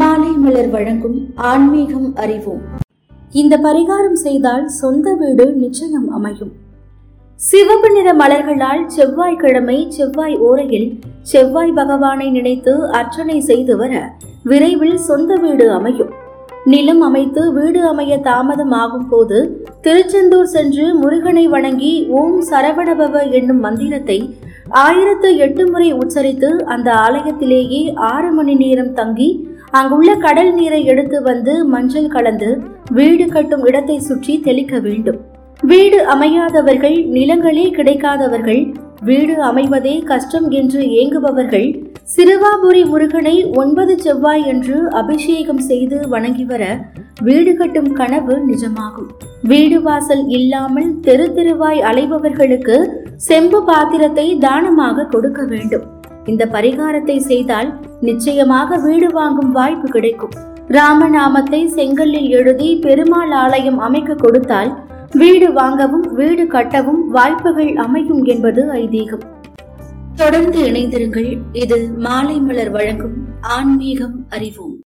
மாலைமலர் வழங்கும் ஆன்மீகம் அறிவோம். இந்த பரிகாரம் செய்தால் சொந்த வீடு நிச்சயம் அமையும். சிவப்பு நிற மலர்களால் செவ்வாய்க்கிழமை செவ்வாய் ஓரையில் செவ்வாய் பகவானை நினைத்து அர்ச்சனை செய்து வர விரைவில் சொந்த வீடு அமையும். நிலம் அமைத்து வீடு அமைய தாமதமாகும் போது திருச்செந்தூர் சென்று முருகனை வணங்கி ஓம் சரவணபவ என்னும் மந்திரத்தை 1008 முறை உச்சரித்து அந்த ஆலயத்திலேயே 6 மணி நேரம் தங்கி அங்குள்ள கடல் நீரை எடுத்து வந்து மஞ்சள் கலந்து வீடு கட்டும் இடத்தை சுற்றி தெளிக்க வேண்டும். வீடு அமையாதவர்கள், நிலங்களே கிடைக்காதவர்கள், வீடு அமைவதே கஷ்டம் என்று ஏங்குபவர்கள் சிறுவாபுரி முருகனை 9 செவ்வாய் என்று அபிஷேகம் செய்து வணங்கி வர வீடு கட்டும் கனவு நிஜமாகும். வீடு வாசல் இல்லாமல் தெரு தெருவாய் அலைபவர்களுக்கு செம்பு பாத்திரத்தை தானமாக கொடுக்க வேண்டும். இந்த பரிகாரத்தை செய்தால் நிச்சயமாக வீடு வாங்கும் வாய்ப்பு கிடைக்கும். ராமநாமத்தை செங்கல்லில் எழுதி பெருமாள் ஆலயம் அமைக்க கொடுத்தால் வீடு வாங்கவும் வீடு கட்டவும் வாய்ப்புகள் அமையும் என்பது ஐதீகம். தொடர்ந்து இணைந்திருங்கள். இது மாலை மலர் வழங்கும் ஆன்மீகம் அறிவோம்.